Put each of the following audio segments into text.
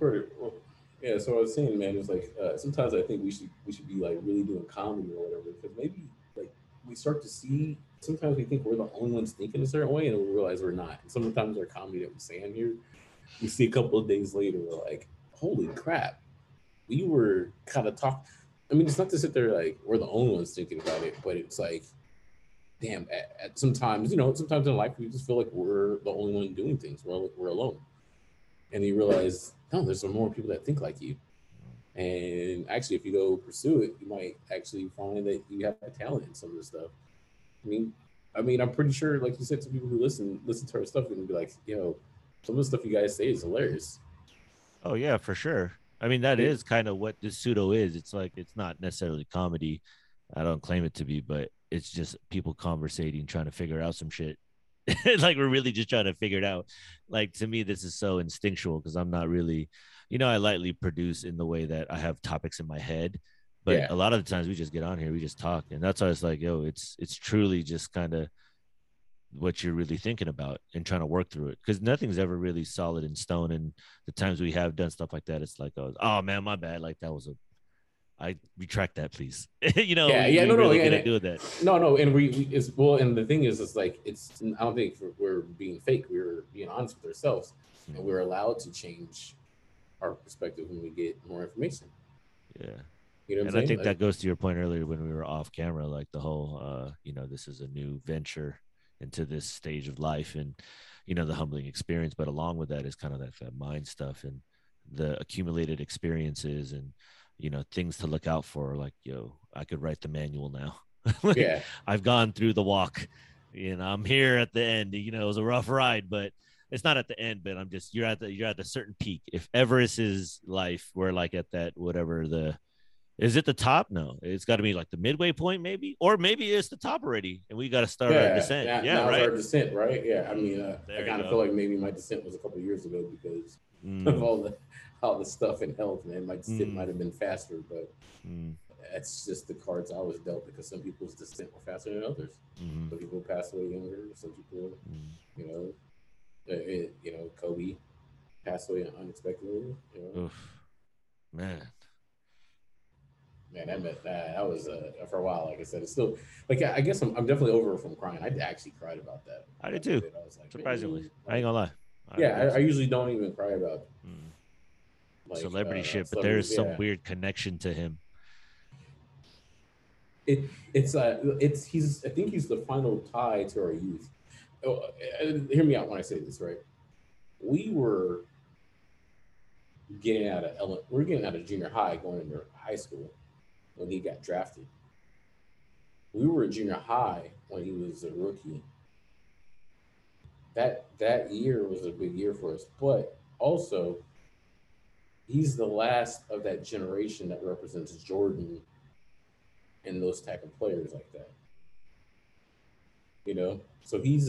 recorded. Well, yeah, so I was saying, man, it's like sometimes I think we should be like really doing comedy or whatever, because maybe like we start to see, sometimes we think we're the only ones thinking a certain way, and we realize we're not. And sometimes our comedy that we're saying here, we see a couple of days later, we're like, holy crap, we were kind of talking. I mean, it's not to sit there like we're the only ones thinking about it, but it's like, damn, at sometimes, you know, sometimes in life, we just feel like we're the only one doing things. We're alone. And you realize, no, there's some more people that think like you. And actually, if you go pursue it, you might actually find that you have a talent in some of this stuff. I mean, I'm pretty sure, like you said, some people who listen to our stuff and be like, yo, some of the stuff you guys say is hilarious. Oh, yeah, for sure. I mean, that is kind of what this pseudo is. It's like, it's not necessarily comedy. I don't claim it to be, but it's just people conversating, trying to figure out some shit. Like, we're really just trying to figure it out. Like, to me, this is so instinctual because I'm not really, you know, I lightly produce in the way that I have topics in my head. But yeah, a lot of the times we just get on here, we just talk. And that's why it's like, yo, it's truly just kind of what you're really thinking about and trying to work through it, because nothing's ever really solid in stone. And the times we have done stuff like that, it's like, oh man, my bad. Like, that was I retract that, please. You know, and the thing is, it's like, I don't think we're being fake. We're being honest with ourselves, and we're allowed to change our perspective when we get more information. Yeah. You know what I'm saying? I think that goes to your point earlier when we were off camera, like the whole, you know, this is a new venture into this stage of life, and, you know, the humbling experience. But along with that is kind of that mind stuff and the accumulated experiences and, you know, things to look out for, like, yo, I could write the manual now. Like, yeah, I've gone through the walk and I'm here at the end. You know, it was a rough ride, but it's not at the end, but I'm just, you're at the certain peak. If Everest is life, we're like at that, whatever is it the top? No, it's got to be like the midway point maybe, or maybe it's the top already and we got to start our descent. Our descent, right? Yeah. I mean, I kind of feel like maybe my descent was a couple of years ago because of all the stuff in health, man. My descent might have been faster, but that's just the cards I was dealt, because some people's descent were faster than others. Some people passed away younger. Some people, you know, Kobe passed away unexpectedly. You know? Oof. Man, that was for a while. Like I said, it's still like, I guess I'm definitely over it from crying. I actually cried about that. I did too. I was like, surprisingly, I ain't gonna lie. I usually don't even cry about like, celebrity shit, but there is some weird connection to him. I think he's the final tie to our youth. Oh, hear me out when I say this, right? We were getting out of junior high, going into high school when he got drafted. We were in junior high when he was a rookie. That year was a big year for us, but also he's the last of that generation that represents Jordan and those type of players like that. You know, so he's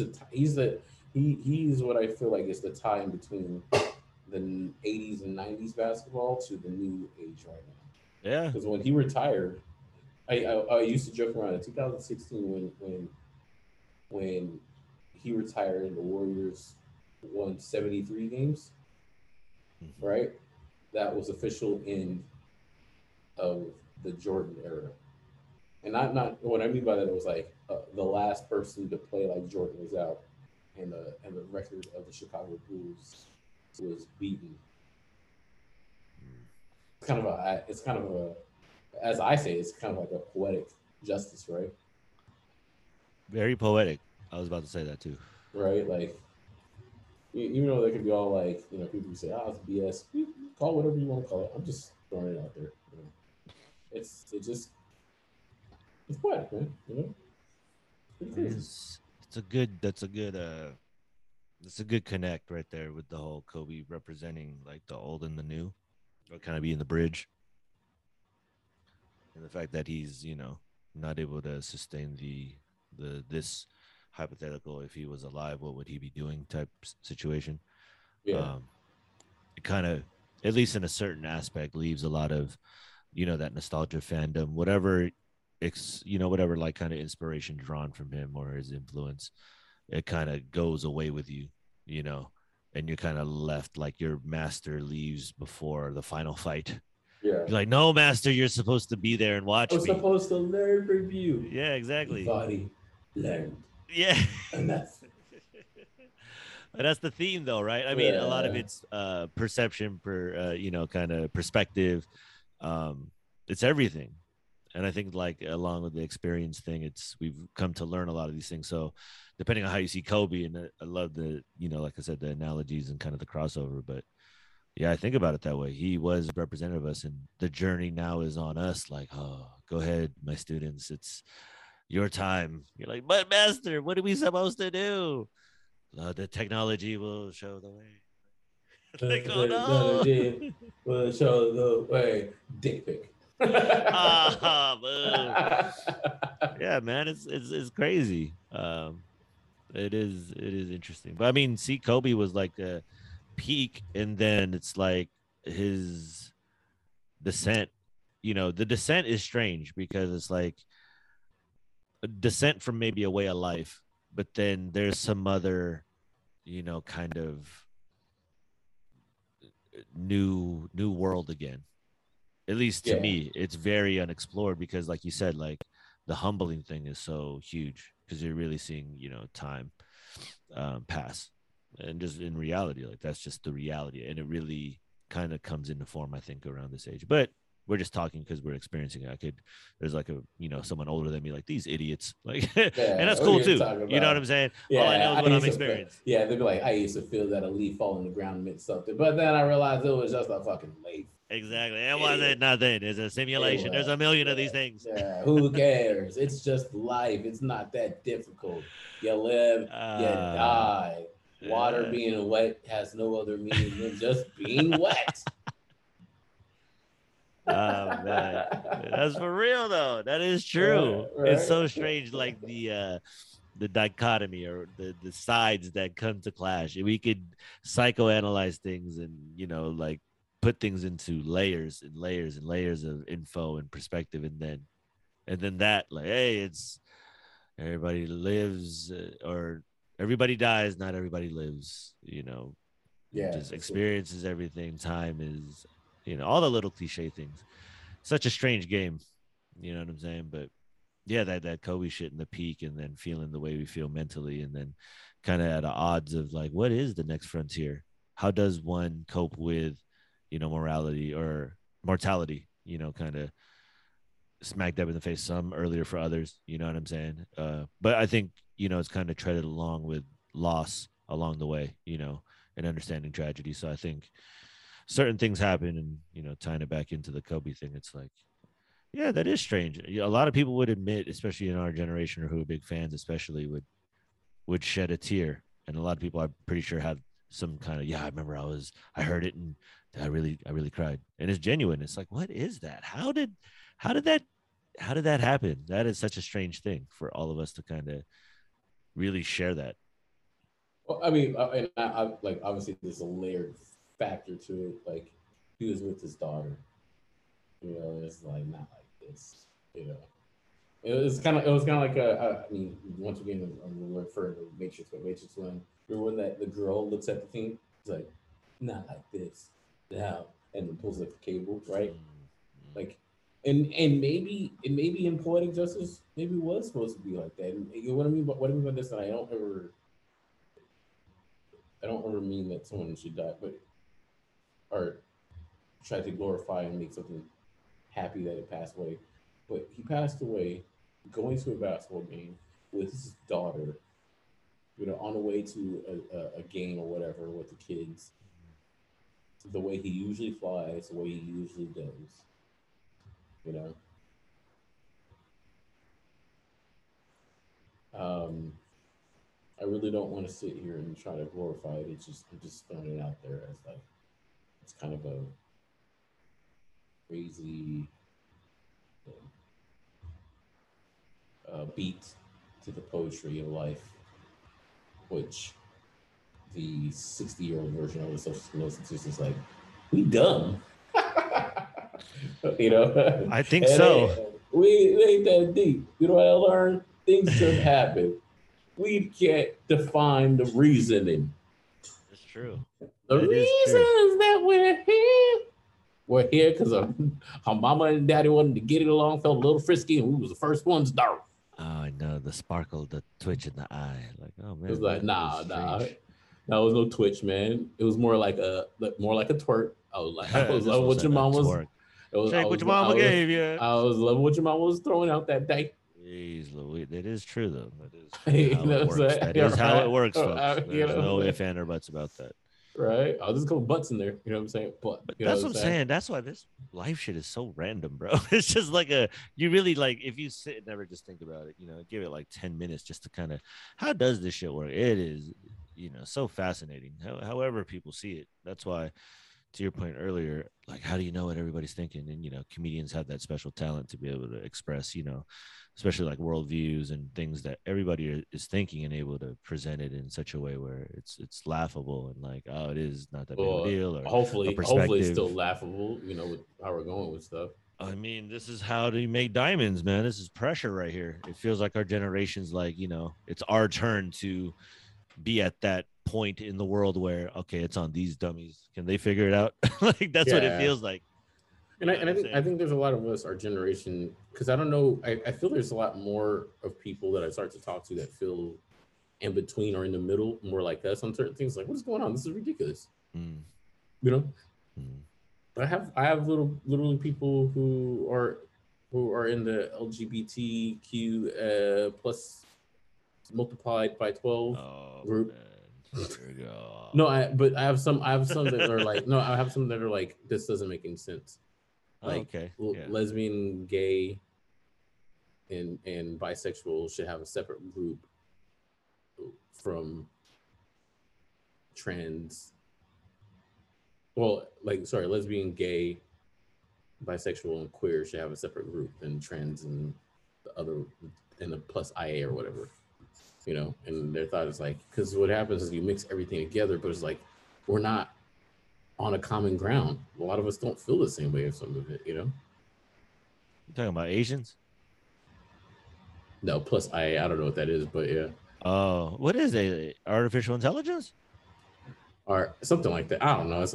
what I feel like is the tie in between the 80s and 90s basketball to the new age right now. Yeah. Because when he retired, I used to joke around in 2016 when he retired and the Warriors won 73 games, right? That was official end of the Jordan era. And I'm not, what I mean by that, it was like the last person to play like Jordan was out, and the record of the Chicago Bulls was beaten. It's kind of a, as I say, it's kind of like a poetic justice, right? Very poetic. I was about to say that too. Right, like, even though they could be all like, you know, people who say, it's BS, call whatever you want to call it. I'm just throwing it out there. You know? It's poetic, man. You know, it's a good connect right there with the whole Kobe representing like the old and the new, or kind of being the bridge, and the fact that he's, you know, not able to sustain this hypothetical, if he was alive, what would he be doing type situation. Yeah. It kind of, at least in a certain aspect, leaves a lot of, you know, that nostalgia fandom, whatever, you know, whatever like kind of inspiration drawn from him or his influence, it kind of goes away with you, you know, and you're kind of left like your master leaves before the final fight. Yeah. You're like, no, master, you're supposed to be there and watch. You're supposed to learn from you. Yeah, exactly. The body learned. Yeah. And that's. But that's the theme, though, right? I mean, yeah. A lot of it's perception, you know, kind of perspective. It's everything. And I think, like, along with the experience thing, we've come to learn a lot of these things. So depending on how you see Kobe, and I love the, you know, like I said, the analogies and kind of the crossover. But, yeah, I think about it that way. He was a representative of us, and the journey now is on us. Like, oh, go ahead, my students. It's your time. You're like, but, master, what are we supposed to do? The technology will show the way. Like, oh, no. Technology will show the way. Dick pic. Yeah, man, it's crazy. It is interesting. But I mean, see, Kobe was like a peak, and then it's like his descent. You know, the descent is strange because it's like a descent from maybe a way of life, but then there's some other, you know, kind of new world again. At least to me, it's very unexplored because, like you said, like the humbling thing is so huge because you're really seeing, you know, time pass, and just in reality, like that's just the reality, and it really kind of comes into form, I think, around this age. But we're just talking because we're experiencing it. There's like a, you know, someone older than me, like these idiots, like, yeah, and that's cool too. You know what I'm saying? Yeah, all I know is what I'm experiencing. Yeah, they'd be like, I used to feel that a leaf falling to the ground meant something, but then I realized it was just a fucking leaf. Exactly. It wasn't nothing. It's a simulation. There's a million of these things. Yeah. Who cares? It's just life. It's not that difficult. You live, you die. Water being wet has no other meaning than just being wet. Oh, man. That's for real, though. That is true. Right. It's so strange, like the dichotomy or the sides that come to clash. We could psychoanalyze things and, you know, like, put things into layers and layers and layers of info and perspective. And then that, like, hey, it's everybody lives or everybody dies. Not everybody lives, you know, just experiences everything. Time is, you know, all the little cliche things. Such a strange game. You know what I'm saying? But yeah, that Kobe shit in the peak, and then feeling the way we feel mentally, and then kind of at odds of like, what is the next frontier? How does one cope with, you know, morality or mortality, you know, kind of smack dab in the face, some earlier for others, you know what I'm saying? But I think, you know, it's kind of treaded along with loss along the way, you know, and understanding tragedy. So I think certain things happen, and, you know, tying it back into the Kobe thing, it's like, yeah, that is strange. A lot of people would admit, especially in our generation or who are big fans, especially would shed a tear. And a lot of people, I'm pretty sure, have some kind of, yeah, I remember I heard it and I really cried. And it's genuine. It's like, what is that? How did that happen? That is such a strange thing for all of us to kind of really share that. Well, I mean, and I like, obviously there's a layered factor to it. Like, he was with his daughter, you know, it's like, not like this, you know, it was kind of like I mean, once again, I'm referring to Matrix one. Remember when the girl looks at the thing, it's like, not like this now, and pulls like the cable, right? Like, and maybe in poetic justice, maybe it was supposed to be like that. And you know what I mean? But what I mean by this, and I don't ever mean that someone should die, but or try to glorify and make something happy that it passed away. But he passed away going to a basketball game with his daughter, you know, on the way to a game or whatever with the kids. The way he usually flies, the way he usually does, you know. I really don't want to sit here and try to glorify it. It's just, I'm just throwing it out there as like, it's kind of a crazy beat to the poetry of life, which the 60-year-old version of the social school institution is like, we dumb. You know? I think so. We ain't that deep. You know what I learned? Things just happen. We can't define the reasoning. It's true. The reasons that we're here because our mama and daddy wanted to get it along, felt a little frisky, and we was the first ones dark. Oh, I know, the sparkle, the twitch in the eye. Like, oh man, it was like, nah. That was no twitch, man. It was more like a twerk. I was like, I was loving what your mom was. Check what your mama gave you. I was loving what your mama was throwing out that day. Jeez Louise, that is true though. That is how it works. That is how it works, folks. There's no ifs, ands, or buts about that. Right? I'll just go butts in there. You know what I'm saying? But that's what I'm saying. That's why this life shit is so random, bro. It's just like you really like, if you sit and never just think about it, you know, give it like 10 minutes just to kind of, how does this shit work? It is, you know, so fascinating. However people see it. That's why, to your point earlier, like, how do you know what everybody's thinking? And, you know, comedians have that special talent to be able to express, you know, especially like worldviews and things that everybody is thinking, and able to present it in such a way where it's laughable and like, oh, it is not that big a deal. Or hopefully it's still laughable, you know, with how we're going with stuff. I mean, this is how to make diamonds, man. This is pressure right here. It feels like our generation's like, you know, it's our turn to be at that point in the world where, okay, it's on these dummies. Can they figure it out? Like, that's what it feels like. And I think there's a lot of us, our generation, because I don't know, I feel there's a lot more of people that I start to talk to that feel in between or in the middle, more like us on certain things. Like, what's going on? This is ridiculous. Mm. You know? Mm. But I have literally people who are in the LGBTQ plus multiplied by 12 group. Man. There you go. No, I have some that are like, no, I have some that are like, this doesn't make any sense. Like, okay. Yeah. Lesbian, gay, and bisexual should have a separate group from trans. Well, like, sorry, lesbian, gay, bisexual, and queer should have a separate group than trans and the other, and the plus IA or whatever. You know, and their thought is like, because what happens is you mix everything together, but it's like, we're not on a common ground. A lot of us don't feel the same way of some of it, you know? You're talking about Asians? No, plus I don't know what that is, but yeah. Oh, what is it? Artificial intelligence? Or something like that. I don't know. It's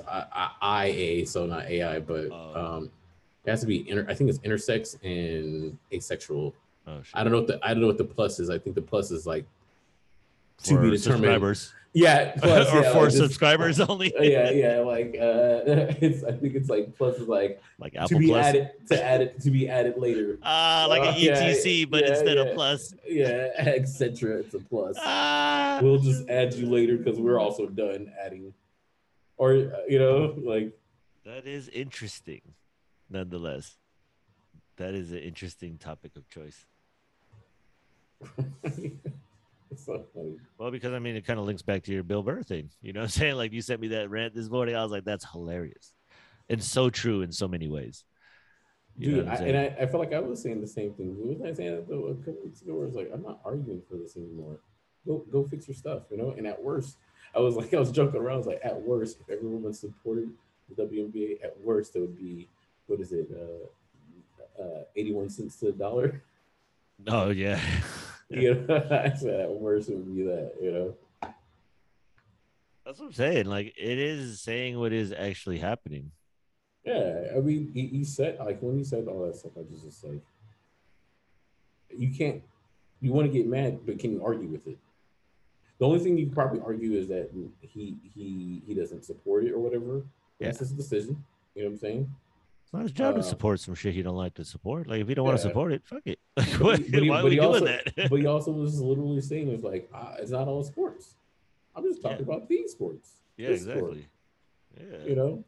IA, so not AI, but it has to be, I think it's intersex and asexual. Oh, shit. I don't know what the plus is. I think the plus is like to be determined. Yeah, plus, or yeah, for like subscribers just, only. yeah, like it's. I think it's like plus is like Apple to be plus. added later. Like an ETC, but instead of plus. Yeah, etc. It's a plus. We'll just add you later because we're also done adding, or you know, like. That is interesting, nonetheless. That is an interesting topic of choice. So funny. Well, because I mean, it kind of links back to your Bill Burr thing. You know what I'm saying? Like, you sent me that rant this morning. I was like, that's hilarious. And so true in so many ways. Dude, I felt like I was saying the same thing. Wasn't I saying that a couple weeks ago? I was like, I'm not arguing for this anymore. Go fix your stuff, you know? And at worst, I was joking around. I was like, at worst, if everyone was supported the WNBA, at worst, it would be, what is it? 81 cents to a dollar. Oh yeah. You know, that worse would be that, you know. That's what I'm saying. Like, it is saying what is actually happening. Yeah. I mean, he said, like, when he said all that stuff, I was just like, you want to get mad, but can you argue with it? The only thing you can probably argue is that he doesn't support it or whatever. Yeah. That's his decision. You know what I'm saying? It's not his job to support some shit he don't like to support. Like, if he don't want to support it, fuck it. Like, why are we doing that? But he also was literally saying, "It's like it's not all sports. I'm just talking about these sports." Yeah, exactly. Sport. Yeah, you know,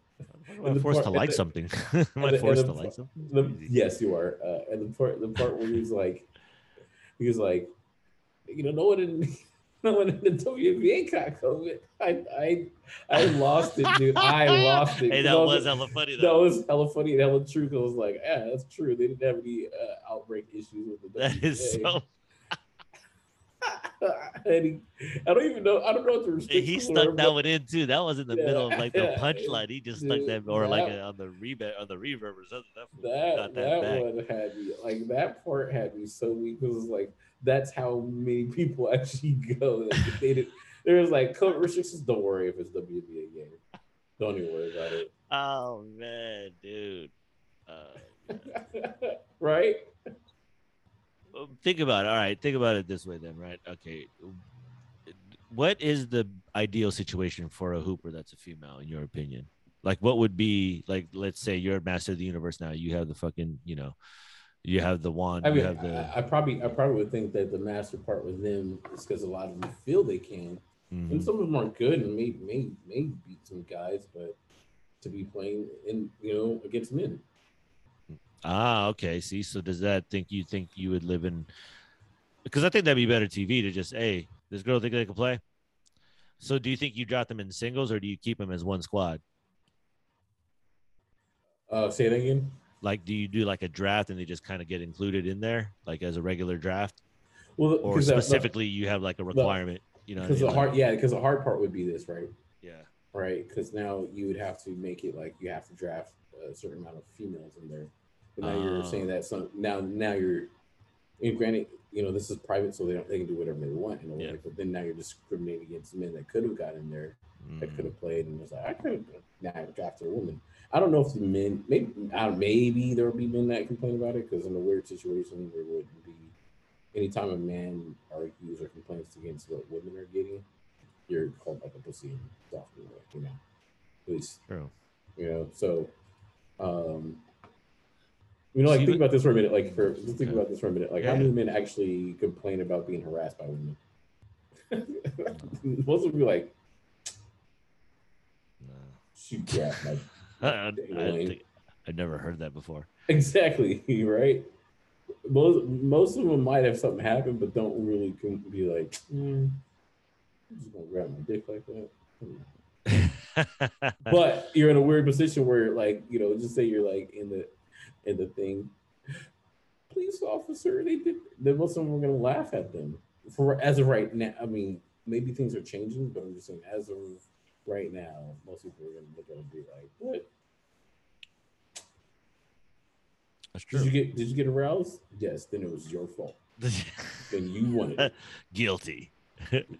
I'm forced to like something. Am I forced to like something? Yes, you are. And the part where he was like, you know, no one in the WNBA got COVID. I lost it, dude. I lost it. Hey, that was hella funny, though. That was hella funny and hella true, because I was like, yeah, that's true. They didn't have any outbreak issues with the WNBA. That is so... I don't even know. I don't know what the restrictions He stuck were, that but... one in, too. That was in the middle of, like, the punchline. He just stuck that, or, like, on the reverb or something. That one had me, like, that part had me so weak. It was like, that's how many people actually go. Like, There was like COVID restrictions. Don't worry if it's WNBA game. Don't even worry about it. Oh man, dude. Right? Think about it. All right, think about it this way then, right? Okay. What is the ideal situation for a hooper that's a female, in your opinion? Like, what would be, like, let's say you're a master of the universe now. You have the fucking, you know, you have the wand. I mean, you have the... I probably would think that the master part with them is because a lot of them feel they can. Mm-hmm. And some of them are good and may beat some guys, but to be playing in, you know, against men. Ah, okay. See, so does that think you would live in... Because I think that'd be better TV to just, hey, this girl think they can play. So do you think you drop them in singles or do you keep them as one squad? Say it again. Like, do you do like a draft and they just kind of get included in there, like as a regular draft? Well, or specifically, you have like a requirement, you know? Because the hard part would be this, right? Yeah. Right, because now you would have to make it like you have to draft a certain amount of females in there. But now you're saying that now you're, and granted, you know, this is private, so they can do whatever they want in a way. But then now you're discriminating against men that could have gotten in there, that could have played, and it's like I could have drafted a woman. I don't know if the men, maybe there will be men that complain about it, because in a weird situation, there wouldn't be any time a man argues or complains against what women are getting, you're called like a pussy and stuff, you know, at least, true. You know, so, you know, like, think about this for a minute, like, how many men actually complain about being harassed by women? Most of them be like, nah. Shoot, yeah, like, I've never heard that before. Exactly, right? Most of them might have something happen, but don't really be like, I'm just gonna grab my dick like that. But you're in a weird position where, like, you know, just say you're like in the thing. Police officer, they did. Then most of them are gonna laugh at them. For as of right now, I mean, maybe things are changing, but I'm just saying as of right now, most people are going to look at it and be like, what? That's true. Did you get aroused? Yes. Then it was your fault. Then you wanted it. Guilty.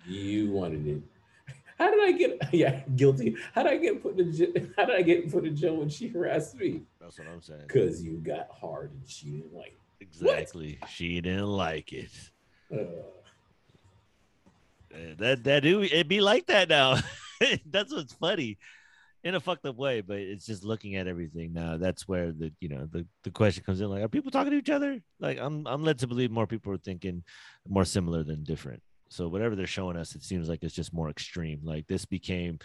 You wanted it. How did I get... Yeah, guilty. How did I get put in jail when she harassed me? That's what I'm saying. Because you got hard and she didn't like it. Exactly. What? She didn't like it. That do it be like that now. That's what's funny, in a fucked up way, but it's just looking at everything now. That's where the question comes in. Like, are people talking to each other? Like, I'm led to believe more people are thinking more similar than different. So whatever they're showing us, it seems like it's just more extreme. Like, this became,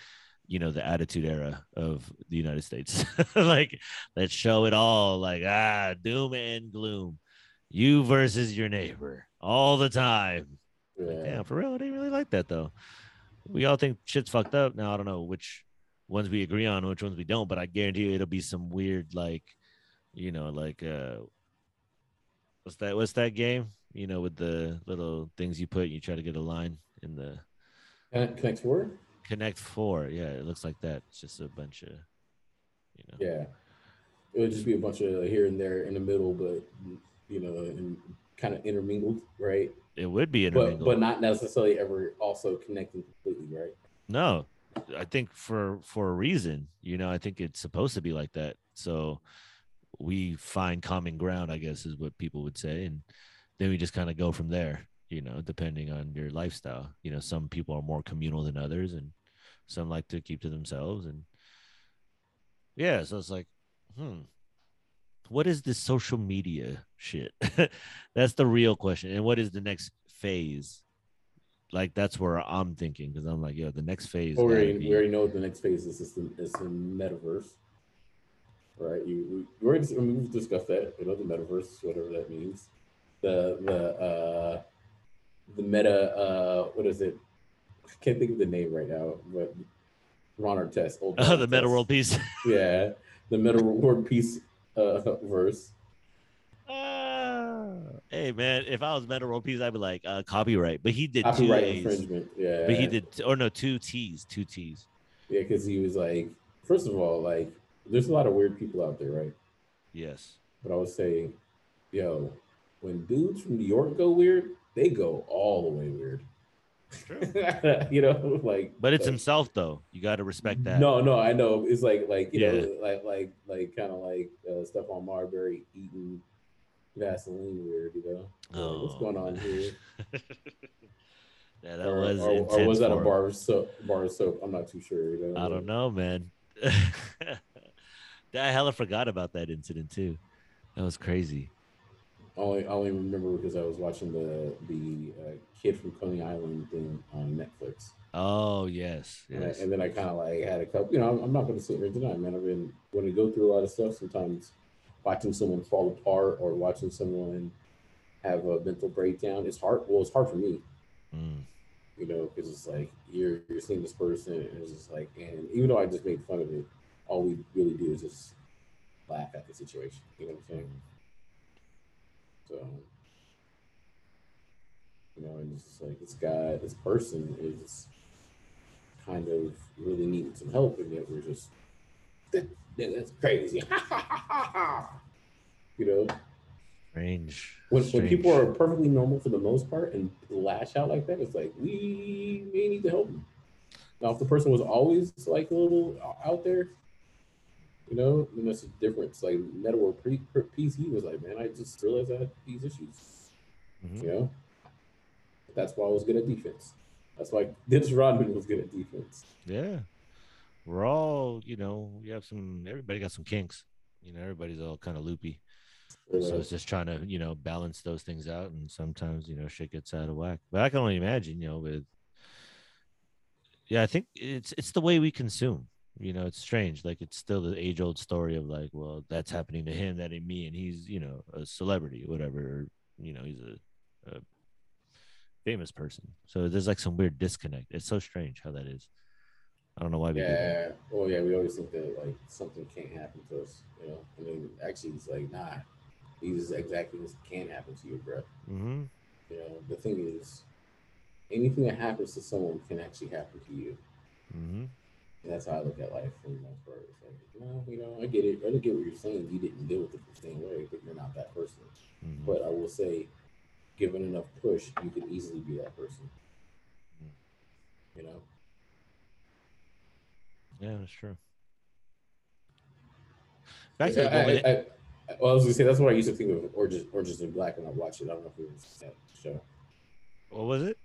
you know, the Attitude Era of the United States. Like, let's show it all. Like, doom and gloom, you versus your neighbor all the time. Yeah. Like, damn, for real, I didn't really like that though. We all think shit's fucked up. Now, I don't know which ones we agree on, which ones we don't, but I guarantee you it'll be some weird, like, you know, like, what's that game? You know, with the little things you put, you try to get a line in the... Connect Four? Connect Four, yeah, it looks like that. It's just a bunch of, you know... Yeah, it would just be a bunch of here and there in the middle, but, you know, and kind of intermingled, right? It would be intermingled, but not necessarily ever also connected completely, right? No, I think for a reason, you know, I think it's supposed to be like that. So we find common ground, I guess, is what people would say, and then we just kind of go from there, you know, depending on your lifestyle. You know, some people are more communal than others, and some like to keep to themselves, and yeah, so it's like, what is this social media shit? That's the real question. And what is the next phase? Like, that's where I'm thinking, because I'm like, yo, the next phase. We already know what the next phase is. It's the metaverse, right? We've discussed that. You know, the metaverse, whatever that means. The meta. What is it? I can't think of the name right now. But Ron Artest. The Metta World Peace. Yeah, the Metta World Peace. Verse. Hey man, if I was Metta World Peace, I'd be like copyright. But he did copyright infringement. Yeah. But he did, or no, two T's. Yeah, because he was like, first of all, like, there's a lot of weird people out there, right? Yes. But I would say, yo, when dudes from New York go weird, they go all the way weird. You know, like, but it's like, himself though. You got to respect that. No, I know. It's like you know, kind of like Stephon Marbury eating Vaseline weird, you know. Oh. Like, what's going on here? Yeah, that was intense. Or was that a bar of soap? I'm not too sure. You know? I don't know, man. I hella forgot about that incident too. That was crazy. I only remember because I was watching the Kid from Coney Island thing on Netflix. Oh yes. And then I kind of like had a couple. You know, I'm not going to sit here and deny, man. I've been when I go through a lot of stuff. Sometimes watching someone fall apart or watching someone have a mental breakdown, it's hard. Well, it's hard for me. Mm. You know, because it's like you're seeing this person, and it's just like, and even though I just made fun of it, all we really do is just laugh at the situation. You know what I'm saying? So, you know, and it's just like this guy, this person is kind of really needing some help, and yet we're just, that's crazy. You know? Strange. When people are perfectly normal for the most part and lash out like that, it's like, we may need to help them. Now, if the person was always like a little out there, you know, then that's a difference. Like Metta World Peace, he was like, man, I just realized I had these issues. Mm-hmm. You know? That's why I was good at defense. That's why Dennis Rodman was good at defense. Yeah. We're all, you know, everybody got some kinks. You know, everybody's all kind of loopy. So it's just trying to, you know, balance those things out. And sometimes, you know, shit gets out of whack. But I can only imagine, you know, I think it's the way we consume. You know, it's strange. Like, it's still the age-old story of like, well, that's happening to him, that ain't me, and he's, you know, a celebrity, whatever. You know, he's a famous person. So there's like some weird disconnect. It's so strange how that is. I don't know why we do that. Oh yeah, we always think that like something can't happen to us. You know, I mean, actually, it's like, nah. These exactly things can happen to you, bro. Mm-hmm. You know, the thing is, anything that happens to someone can actually happen to you. Mm-hmm. And that's how I look at life for the most part. It's like, no, you know, I get it. I get what you're saying. You didn't deal with it the same way, but you're not that person. Mm-hmm. But I will say, given enough push, you can easily be that person. Mm-hmm. You know? Yeah, that's true. Back to the I was gonna say that's what I used to think of Orange Is the New Black when I watched it. I don't know if it was that show. What was it?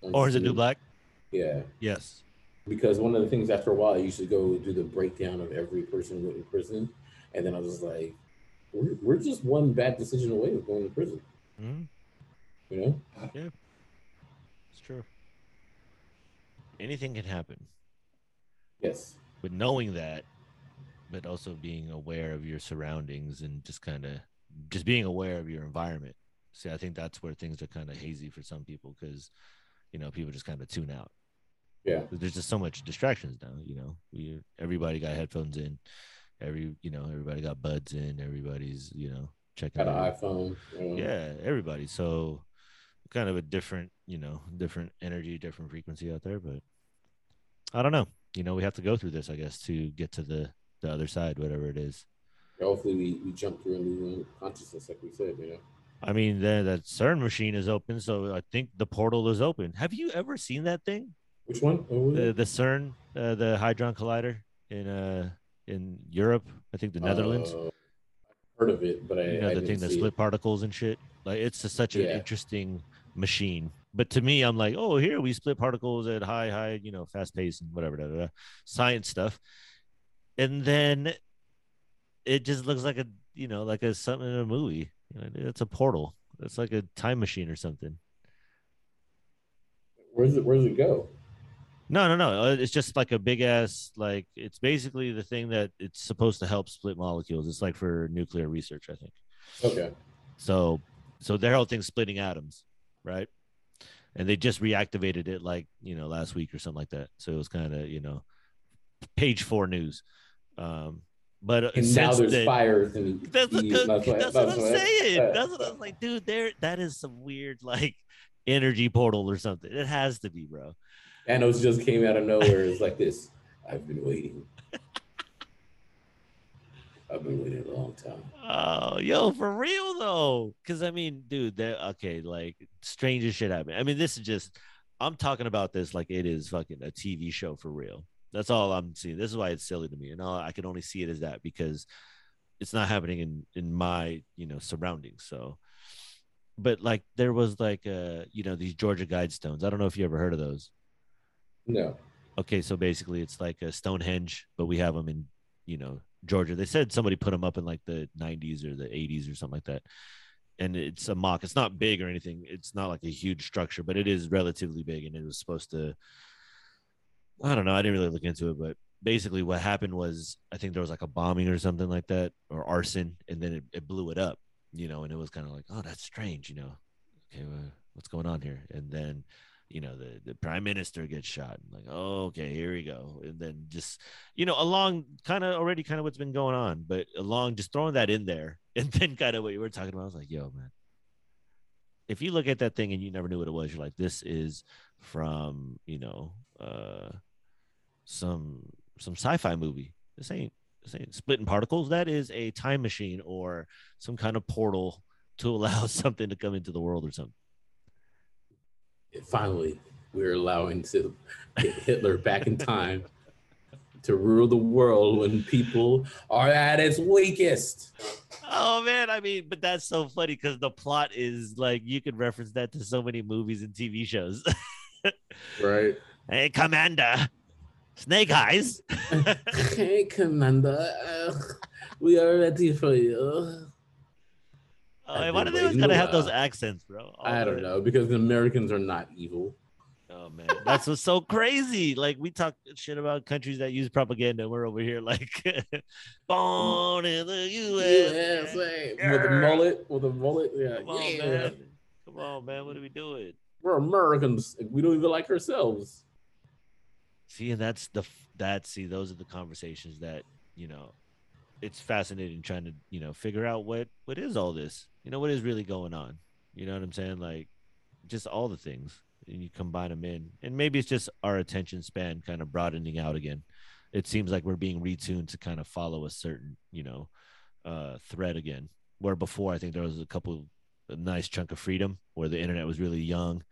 Orange Is the New Black? Yeah. Yes. Because one of the things after a while, I used to go do the breakdown of every person who went in prison, and then I was like, "We're just one bad decision away from going to prison." Mm-hmm. You know? Yeah. It's true. Anything can happen. Yes. But knowing that. But also being aware of your surroundings and just kind of just being aware of your environment. See, I think that's where things are kind of hazy for some people because, you know, people just kind of tune out. Yeah. There's just so much distractions now, you know, everybody got headphones in, everybody got buds in, everybody's, you know, checking out an iPhone. Yeah, everybody. So kind of a different, you know, different energy, different frequency out there, but I don't know, you know, we have to go through this, I guess, to get to the other side, whatever it is. Hopefully we jump through a new consciousness, like we said, you know. I mean, that CERN machine is open, so I think the portal is open. Have you ever seen that thing? Which one? The CERN, the Hadron Collider in Europe, I think the Netherlands. I've heard of it, but I the thing that split particles and shit. Like, it's such an interesting machine. But to me, I'm like, oh, here we split particles at high, you know, fast pace and whatever, science stuff. And then it just looks like a something in a movie. You know, it's a portal. It's like a time machine or something. Where does it go? No. It's just like a big ass, like, it's basically the thing that it's supposed to help split molecules. It's like for nuclear research, I think. Okay. So their whole thing's splitting atoms, right? And they just reactivated it, like, you know, last week or something like that. So it was kind of, you know, page 4 news. But and now there's fires. That's what I'm saying. That's what I was like, dude. That is some weird like energy portal or something. It has to be, bro. Thanos just came out of nowhere. It's like this. I've been waiting. I've been waiting a long time. Oh, yo, for real though. Because I mean, dude, like strangest shit happened. I mean, this is just I'm talking about this like it is fucking a TV show for real. That's all I'm seeing. This is why it's silly to me. And all, I can only see it as that because it's not happening in my, you know, surroundings. So, but like there was like, you know, these Georgia Guidestones. I don't know if you ever heard of those. No. Okay. So basically it's like a Stonehenge, but we have them in, you know, Georgia. They said somebody put them up in like the 90s or the 80s or something like that. And it's a mock. It's not big or anything. It's not like a huge structure, but it is relatively big. And it was supposed to, I don't know. I didn't really look into it, but basically what happened was I think there was like a bombing or something like that or arson. And then it blew it up, you know, and it was kind of like, oh, that's strange, you know, okay, well, what's going on here? And then, you know, the prime minister gets shot and like, oh, okay, here we go. And then just, you know, along kind of what's been going on, but along just throwing that in there. And then kind of what you were talking about, I was like, yo, man, if you look at that thing and you never knew what it was, you're like, this is from, you know, some sci-fi movie. This ain't splitting particles. That is a time machine or some kind of portal to allow something to come into the world or something. Finally, we're allowing to get Hitler back in time to rule the world when people are at its weakest. Oh, man. I mean, but that's so funny because the plot is like you could reference that to so many movies and TV shows. Right. Hey, Commander. Snake Eyes. Hey, Commander. We are ready for you. Oh, hey, why do they always gotta have those accents, bro? Oh, I don't know, because the Americans are not evil. Oh, man. That's what's so crazy. Like, we talk shit about countries that use propaganda. We're over here like, born in the USA. Yeah. With a mullet. Yeah. Come on, man. Come on, man. What are we doing? We're Americans. We don't even like ourselves. See, and those are the conversations that, you know, it's fascinating trying to, you know, figure out what is all this, you know, what is really going on? You know what I'm saying? Like, just all the things. And you combine them in, and maybe it's just our attention span kind of broadening out again. It seems like we're being retuned to kind of follow a certain, you know, thread again, where before I think there was a nice chunk of freedom where the internet was really young,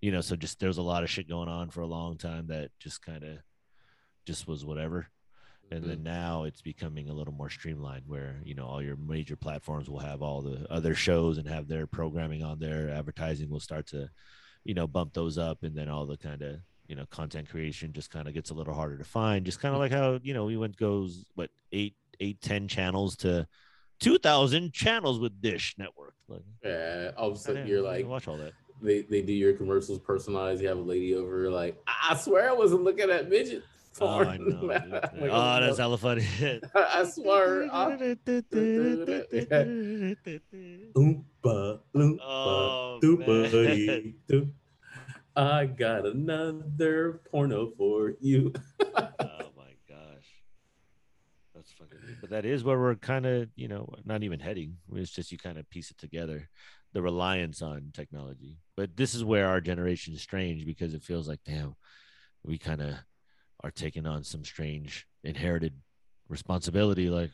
you know, so just there's a lot of shit going on for a long time that just kind of just was whatever. And then now it's becoming a little more streamlined where, you know, all your major platforms will have all the other shows and have their programming on there. Advertising will start to, you know, bump those up, and then all the kind of, you know, content creation just kind of gets a little harder to find. Just kind of like how, you know, we goes 8, 10 channels to 2,000 channels with Dish Network. Like, yeah, all of a sudden you're like, watch all that. They do your commercials personalized. You have a lady over, like, I swear I wasn't looking at midgets. Oh, I know. Like, oh, that's hella funny. I swear. Oompa, loompa, doompa, I got another porno for you. Oh my gosh, that's fucking. But that is where we're kind of, you know, not even heading. It's just you kind of piece it together. The reliance on technology, but this is where our generation is strange because it feels like, damn, we kind of are taking on some strange inherited responsibility, like,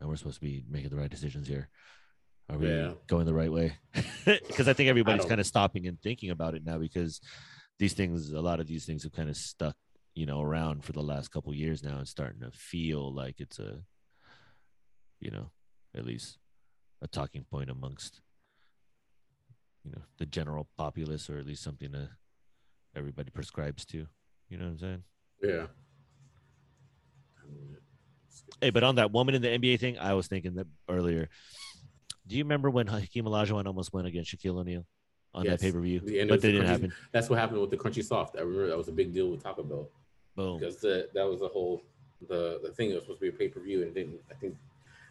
and we're supposed to be making the right decisions here. Are we going the right way? Because I think everybody's kind of stopping and thinking about it now because a lot of these things have kind of stuck, you know, around for the last couple of years now and starting to feel like it's a, you know, at least a talking point amongst, you know, the general populace, or at least something that everybody prescribes to, you know what I'm saying? Yeah. Hey, but on that woman in the NBA thing, I was thinking that earlier. Do you remember when Hakeem Olajuwon almost went against Shaquille O'Neal on that pay-per-view? But that didn't happen. That's what happened with the Crunchy Soft. I remember that was a big deal with Taco Bell. Boom. Because that was the whole the thing that was supposed to be a pay-per-view, and it didn't.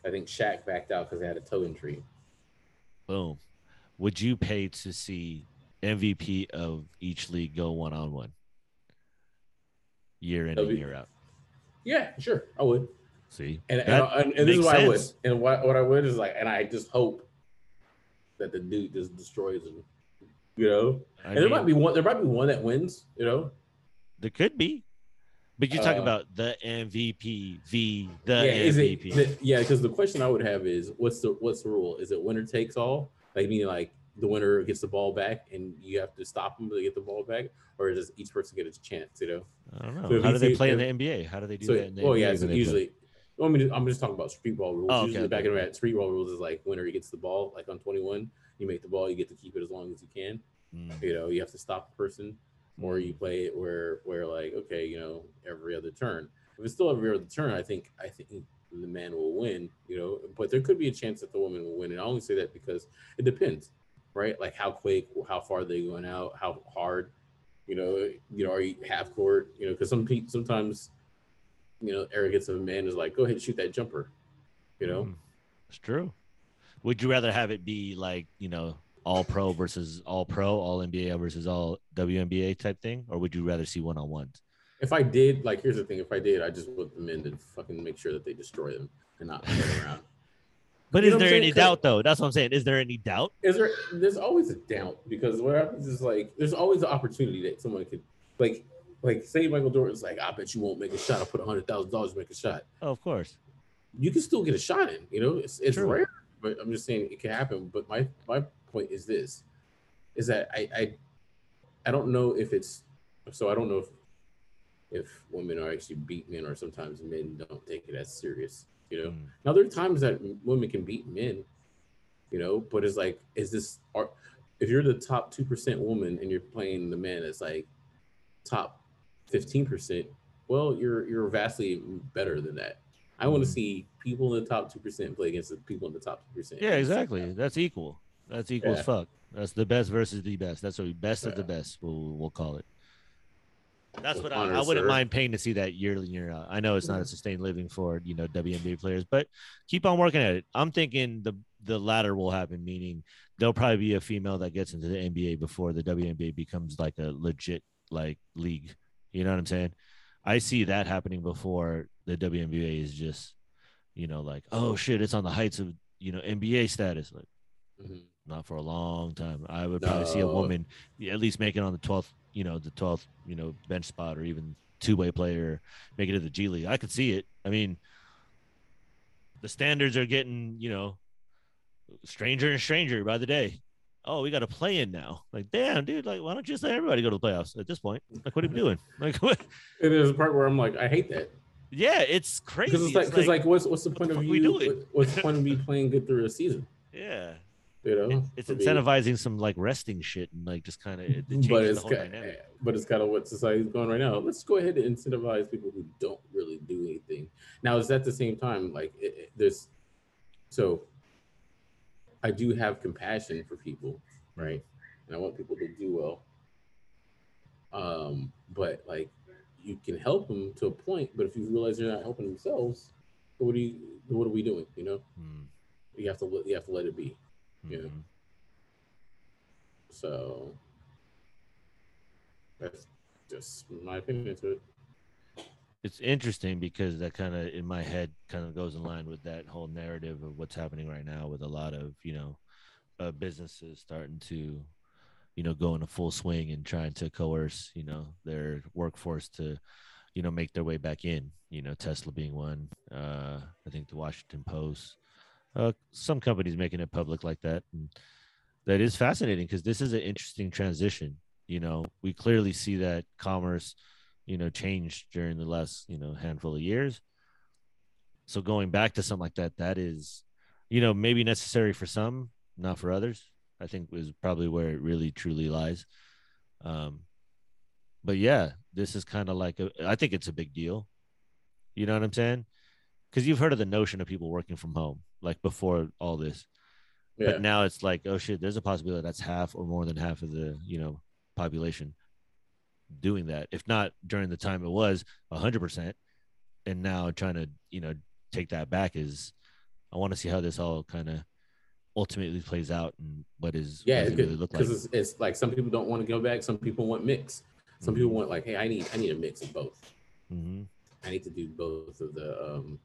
I think Shaq backed out because they had a toe injury. Boom. Would you pay to see MVP of each league go one-on-one? Year in and year out. Yeah, sure. I would. See, and this is why I would, and what I would is like, and I just hope that the dude just destroys him, you know. And there might be one that wins, you know. There could be, but you're talking about the MVP, MVP. Because the question I would have is, what's the rule? Is it winner takes all? Like, meaning, like the winner gets the ball back and you have to stop them to get the ball back, or does each person get a chance, you know? I don't know. So how do they play in the NBA? How do they do that in the NBA? So usually, well, I'm just talking about street ball rules. Back in the day, street ball rules is like winner gets the ball, like on 21, you make the ball, you get to keep it as long as you can. You know, you have to stop the person, or you play it where like, okay, you know, every other turn. If it's still every other turn, I think the man will win, you know, but there could be a chance that the woman will win. And I only say that because it depends, right? Like how quick, how far they're going out, how hard, you know, are you half court, you know, because sometimes, you know, arrogance of a man is like, go ahead and shoot that jumper, you know? It's true. Would you rather have it be like, you know, all pro versus all pro, all NBA versus all WNBA type thing? Or would you rather see one-on-ones? If I did, like, here's the thing. If I did, I just want the men to fucking make sure that they destroy them and not play around. But is there any doubt, though? That's what I'm saying. Is there any doubt? There's always a doubt, because what happens is, like, there's always an opportunity that someone could, like say Michael Jordan's like, I bet you won't make a shot. I'll put $100,000 to make a shot. Oh, of course. You can still get a shot in, you know? It's rare, but I'm just saying it can happen. But my point is this, is that I don't know if it's, so I don't know if women are actually beat men, or sometimes men don't take it as serious, you know? Now there are times that women can beat men, you know, but it's like, if you're the top 2% woman and you're playing the man that's like top 15%, well, you're vastly better than that. I want to see people in the top 2% play against the people in the top 2%. Yeah, exactly. That's equal. That's equal as fuck. That's the best versus the best. That's what we best of the best, we'll call it. That's what I wouldn't mind paying to see that year in, year out. I know it's not a sustained living for, you know, WNBA players, but keep on working at it. I'm thinking the latter will happen, meaning there'll probably be a female that gets into the NBA before the WNBA becomes like a legit like league. You know what I'm saying? I see that happening before the WNBA is just, you know, like, oh shit, it's on the heights of, you know, NBA status. Like, not for a long time. I would probably see a woman at least make it on the 12th, you know, bench spot, or even two-way player, make it to the G League. I could see it. I mean, the standards are getting, you know, stranger and stranger by the day. Oh, we got to play in now. Like, damn, dude, like, why don't you just let everybody go to the playoffs at this point? Like, what are you doing? Like, what? And there's a part where I'm like, I hate that. Yeah, it's crazy. Because it's like what's the point of you? What's the point of me playing good through a season? Yeah. You know, it's incentivizing some like resting shit and like just kind of changes the whole dynamic. But it's kind of what society's going right now. Let's go ahead and incentivize people who don't really do anything. Now, is that the same time? Like there's, so I do have compassion for people, right? And I want people to do well. But like you can help them to a point, but if you realize they're not helping themselves, what are we doing? You know, you have to let it be. Yeah. So that's just my opinion to it. It's interesting because that kind of in my head kind of goes in line with that whole narrative of what's happening right now with a lot of, you know, businesses starting to, you know, go into full swing and trying to coerce, you know, their workforce to, you know, make their way back in, you know, Tesla being one, I think the Washington Post, some companies making it public like that. And that is fascinating because this is an interesting transition. You know, we clearly see that commerce, you know, changed during the last, you know, handful of years. So going back to something like that, that is, you know, maybe necessary for some, not for others, I think was probably where it really truly lies. But yeah, this is kind of like, I think it's a big deal. You know what I'm saying? Because you've heard of the notion of people working from home, like before all this, but now it's like, oh shit, there's a possibility that's half or more than half of the, you know, population doing that. If not during the time it was 100%, and now trying to, you know, take that back is, I want to see how this all kind of ultimately plays out and what is, what it really look like. Because it's like some people don't want to go back. Some people want mix. Some people want like, hey, I need a mix of both. I need to do both of the,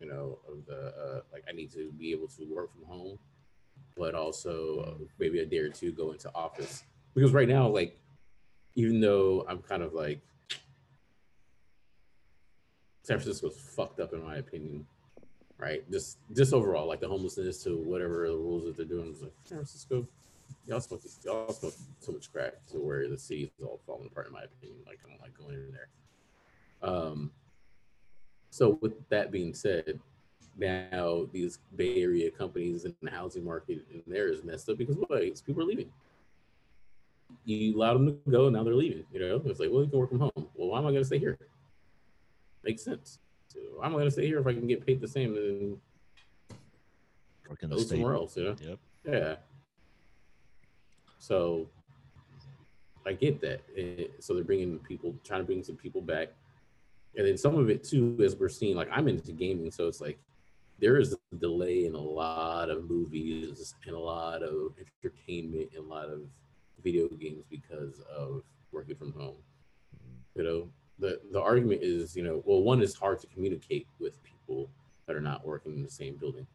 you know, of the like I need to be able to work from home, but also maybe a day or two go into office. Because right now, like, even though I'm kind of like, San Francisco's fucked up in my opinion, right? Just overall, like the homelessness to whatever the rules that they're doing, is like San Francisco y'all spoke too much crap to where the city's all falling apart, in my opinion. Like, I don't like going in there. So with that being said, now these Bay Area companies and the housing market in there is messed up because what? It's people are leaving. You allowed them to go, now they're leaving. You know, it's like, well, you can work from home. Well, why am I going to stay here? Makes sense. So I'm going to stay here if I can get paid the same and go somewhere else. You know? Yep. Yeah. So I get that. So they're bringing people, trying to bring some people back. And then some of it too, as we're seeing, like I'm into gaming, so it's like there is a delay in a lot of movies and a lot of entertainment and a lot of video games because of working from home. You know, the argument is, you know, well, one, it's hard to communicate with people that are not working in the same building.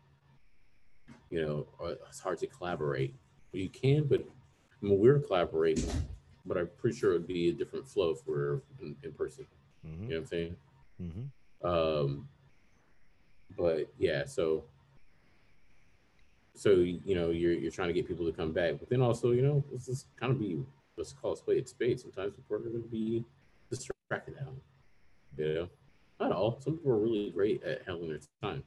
You know, or it's hard to collaborate. You can, but I mean, we're collaborating, but I'm pretty sure it would be a different flow if we're in person. Mm-hmm. You know what I'm saying? Mm-hmm. But yeah, so you know, you're trying to get people to come back, but then also, you know, this is kind of be what's called play at spades. Sometimes people are going to be distracted at home. You know, not all. Some people are really great at handling their time.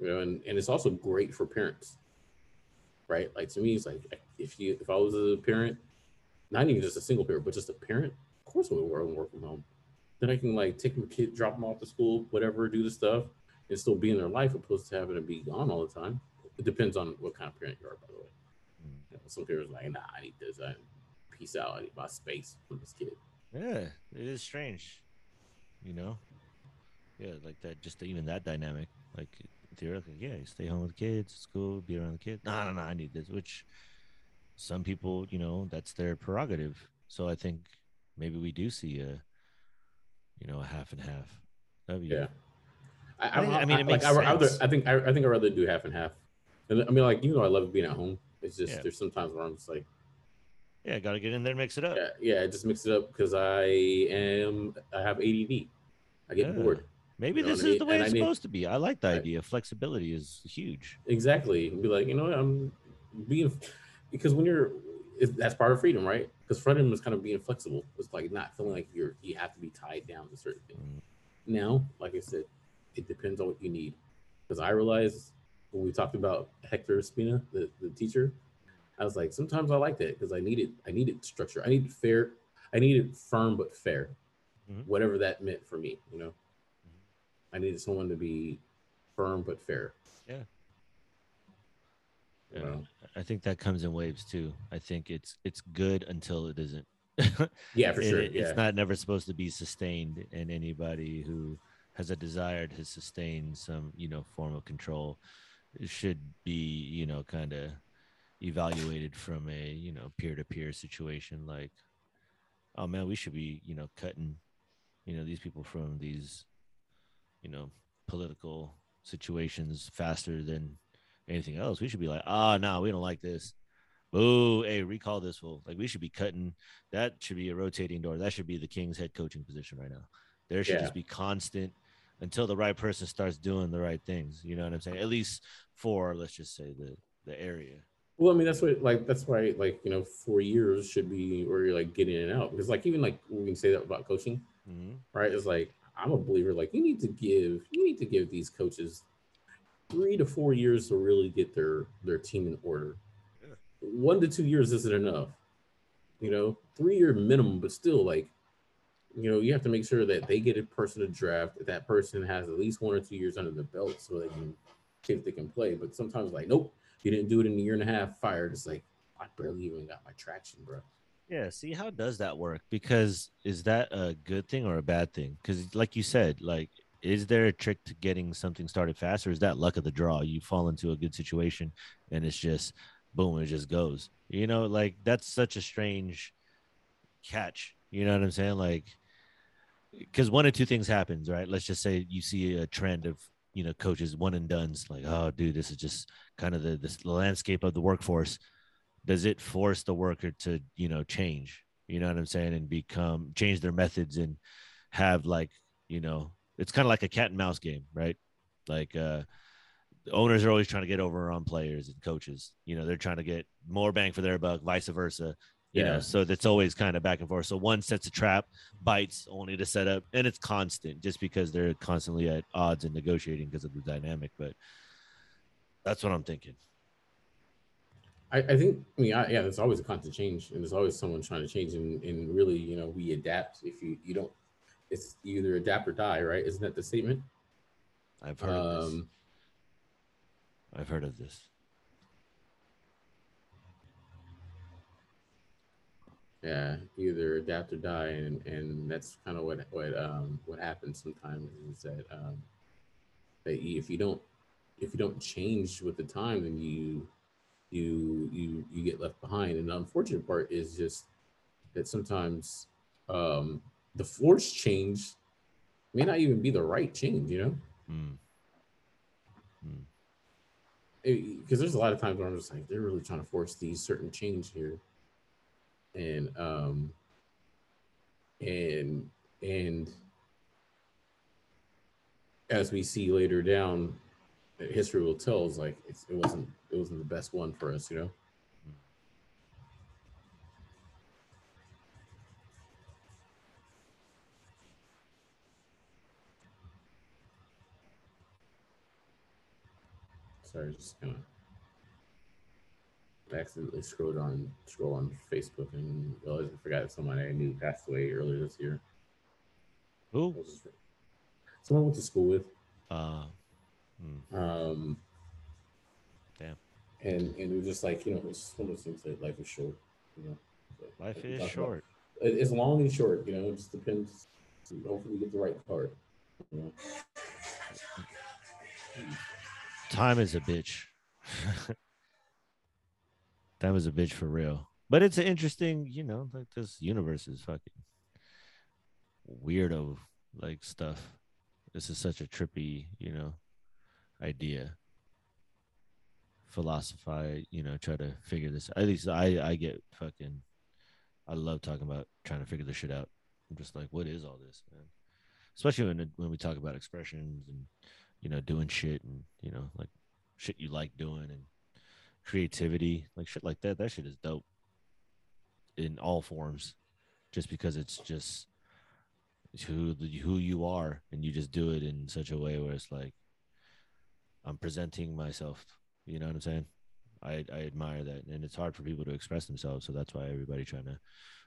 You know, and it's also great for parents, right? Like to me, it's like if I was a parent, not even just a single parent, but just a parent. Of course, we work from home. Then I can like take my kid, drop them off to school, whatever, do the stuff, and still be in their life, opposed to having to be gone all the time. It depends on what kind of parent you are, by the way. You know, some parents are like, nah, I need this. I peace out. I need my space from this kid. Yeah, it is strange, you know. Yeah, like that. Just even that dynamic, like theoretically, yeah, you stay home with kids, school, be around the kids. No, I need this. Which some people, you know, that's their prerogative. So I think. Maybe we do see a, you know, a half and half. Yeah, I mean, it makes sense. I think I'd rather do half and half. And I mean, like, you know, I love being at home. It's just there's sometimes where I'm just like, yeah, gotta get in there and mix it up. Yeah, just mix it up because I have ADD. I get bored. Maybe, you know, this is the way it's supposed to be. I like the idea. Flexibility is huge. Exactly. Be like, you know, I'm being because when you're. That's part of freedom, right? Because freedom is kind of being flexible. It's like not feeling like you have to be tied down to certain things. Now, like I said, it depends on what you need. Because I realized when we talked about Hector Espina, the teacher, I was like, sometimes I like that because I needed structure. I needed firm but fair, whatever that meant for me. You know, I needed someone to be firm but fair. Yeah. Yeah, wow. I think that comes in waves too. I think it's good until it isn't. Yeah, for sure. It's not never supposed to be sustained, and anybody who has a desire to sustain some, you know, form of control should be, you know, kind of evaluated from a, you know, peer-to-peer situation. Like, oh man, we should be, you know, cutting, you know, these people from these, you know, political situations faster than anything else. We should be like, no, we don't like this. Boo, hey, recall this fool. Like, we should be cutting. That should be a rotating door. That should be the Kings head coaching position right now. There should just be constant until the right person starts doing the right things. You know what I'm saying? At least for, let's just say, the area. Well, I mean, that's why you know, 4 years should be where you're like getting in and out. Because like, even like we can say that about coaching, right? It's like, I'm a believer, like you need to give these coaches 3 to 4 years to really get their team in order. 1 to 2 years isn't enough, you know. 3-year minimum, but still, like, you know, you have to make sure that they get a person to draft. That person has at least 1 or 2 years under the belt, so they can see if they can play. But sometimes, like, nope, you didn't do it in a year and a half. Fired. It's like, I barely even got my traction, bro. Yeah. See, how does that work? Because is that a good thing or a bad thing? Because, like you said, like. Is there a trick to getting something started fast, or is that luck of the draw? You fall into a good situation and it's just, boom, it just goes. You know, like, that's such a strange catch. You know what I'm saying? Like, because one of two things happens, right? Let's just say you see a trend of, you know, coaches one and done's like, oh, dude, this is just kind of the landscape of the workforce. Does it force the worker to, you know, change? You know what I'm saying? And change their methods and have, like, you know, it's kind of like a cat and mouse game, right? Like, owners are always trying to get over on players and coaches. You know, they're trying to get more bang for their buck, vice versa. You know, so that's always kind of back and forth. So one sets a trap, bites only to set up, and it's constant just because they're constantly at odds and negotiating because of the dynamic. But that's what I'm thinking. I think there's always a constant change, and there's always someone trying to change, and really, you know, we adapt. If you don't, it's either adapt or die, right? Isn't that the statement? I've heard of this. Yeah, either adapt or die, and that's kind of what happens sometimes is that if you don't change with the time, then you get left behind. And the unfortunate part is just that sometimes the forced change may not even be the right change, you know? Because there's a lot of times where I'm just like, they're really trying to force these certain change here. And as we see later down, history will tell us like it wasn't the best one for us, you know. Sorry, just kind of. I accidentally scrolled on Facebook and realized I forgot someone I knew passed away earlier this year. Who? Someone I went to school with. Damn. And it was just like, you know, it's one of those things that life is short. You know, life is short. It's long and short. You know, it just depends. Hopefully, you get the right card. You know? Time is a bitch. That was a bitch for real. But it's an interesting, you know, like this universe is fucking weirdo like stuff. This is such a trippy, you know, idea. Philosophize, you know, try to figure this. At least I get fucking, I love talking about trying to figure this shit out. I'm just like, what is all this, man? Especially when we talk about expressions and, you know, doing shit and, you know, like shit you like doing and creativity, like shit like that. That shit is dope in all forms, just because it's just who you are, and you just do it in such a way where it's like, I'm presenting myself. You know what I'm saying? I admire that, and it's hard for people to express themselves, so that's why everybody trying to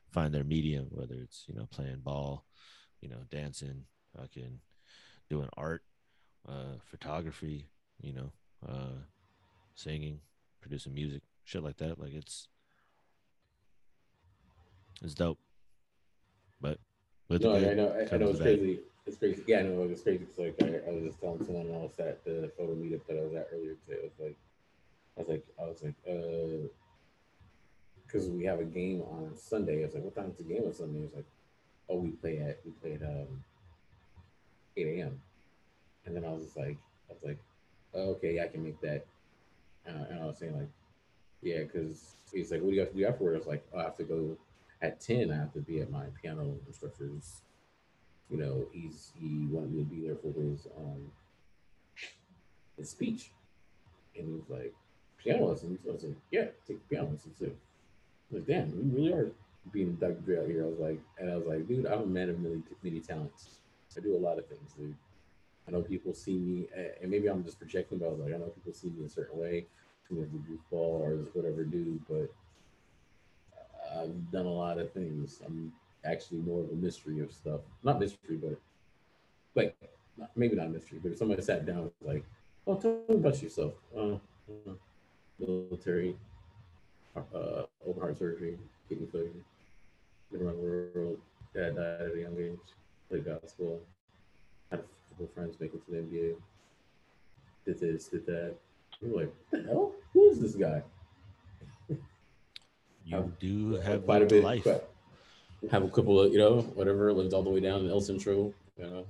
find their medium, whether it's, you know, playing ball, you know, dancing, fucking doing art, photography, you know, singing, producing music, shit like that. Like it's dope. But I know it's crazy. It's crazy. Yeah, I know it's crazy. It's like I was just telling someone else at the photo meetup that I was at earlier today. I was like, because we have a game on Sunday. I was like, what time is the game on Sunday? It's like, oh, we play at 8 a.m. And then I was like, oh, okay, I can make that. And I was saying, like, yeah, because he's like, what do you have to do afterwards? I was like, oh, I have to go at 10. I have to be at my piano instructor's. You know, he wanted me to be there for his speech. And he was like, piano lessons? I was like, yeah, take piano lessons too. I was like, damn, we really are being Dr. Dre out here. I was like, dude, I'm a man of many talents. I do a lot of things, dude. I know people see me, and maybe I'm just projecting, but I was like, I know people see me a certain way, as a goofball or as whatever dude, but I've done a lot of things. I'm actually more of a mystery of stuff. Not mystery, but like, maybe not mystery, but if somebody sat down and was like, oh, tell me about yourself. Military, open heart surgery, kidney failure, been around the world, dad died at a young age, played gospel, had friends make it to the NBA, did this, did that. You're like, what the hell? Who is this guy? You do have quite a bit life. Have a couple of, you know, whatever, lived all the way down in El Centro, you know,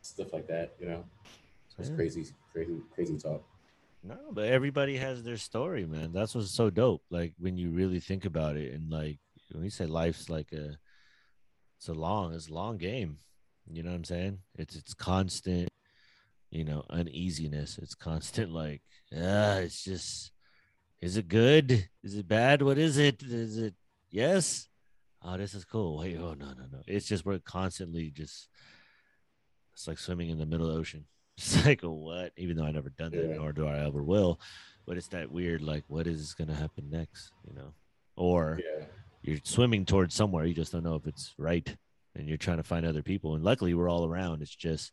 stuff like that, you know. It's crazy talk. No, but everybody has their story, man. That's what's so dope. Like when you really think about it, and like when you say life's like it's a long game. You know what I'm saying? It's constant, you know, uneasiness. It's constant, like, it's just, is it good? Is it bad? What is it? Is it yes? Oh, this is cool. Wait, oh, no. It's just, we're constantly just, it's like swimming in the middle of the ocean. It's like, what? Even though I've never done that, nor do I ever will. But it's that weird, like, what is going to happen next, you know? Or you're swimming towards somewhere. You just don't know if it's right. And you're trying to find other people. And luckily, we're all around. It's just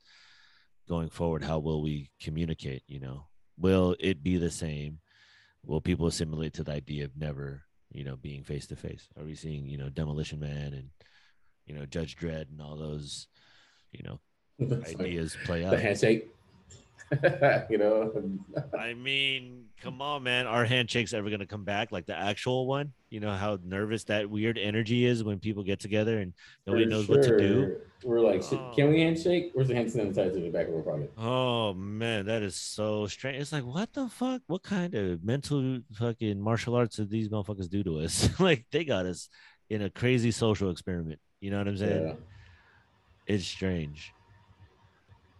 going forward, how will we communicate, you know? Will it be the same? Will people assimilate to the idea of never, you know, being face-to-face? Are we seeing, you know, Demolition Man and, you know, Judge Dredd and all those, you know, ideas play out? The handshake. You know, I mean, come on, man. Are handshakes ever going to come back? Like the actual one? You know how nervous that weird energy is when people get together and nobody knows what to do? We're like, can we handshake? Where's the hand sanitizer in the back of our pocket? Oh, man, that is so strange. It's like, what the fuck? What kind of mental fucking martial arts did these motherfuckers do to us? Like, they got us in a crazy social experiment. You know what I'm saying? Yeah. It's strange.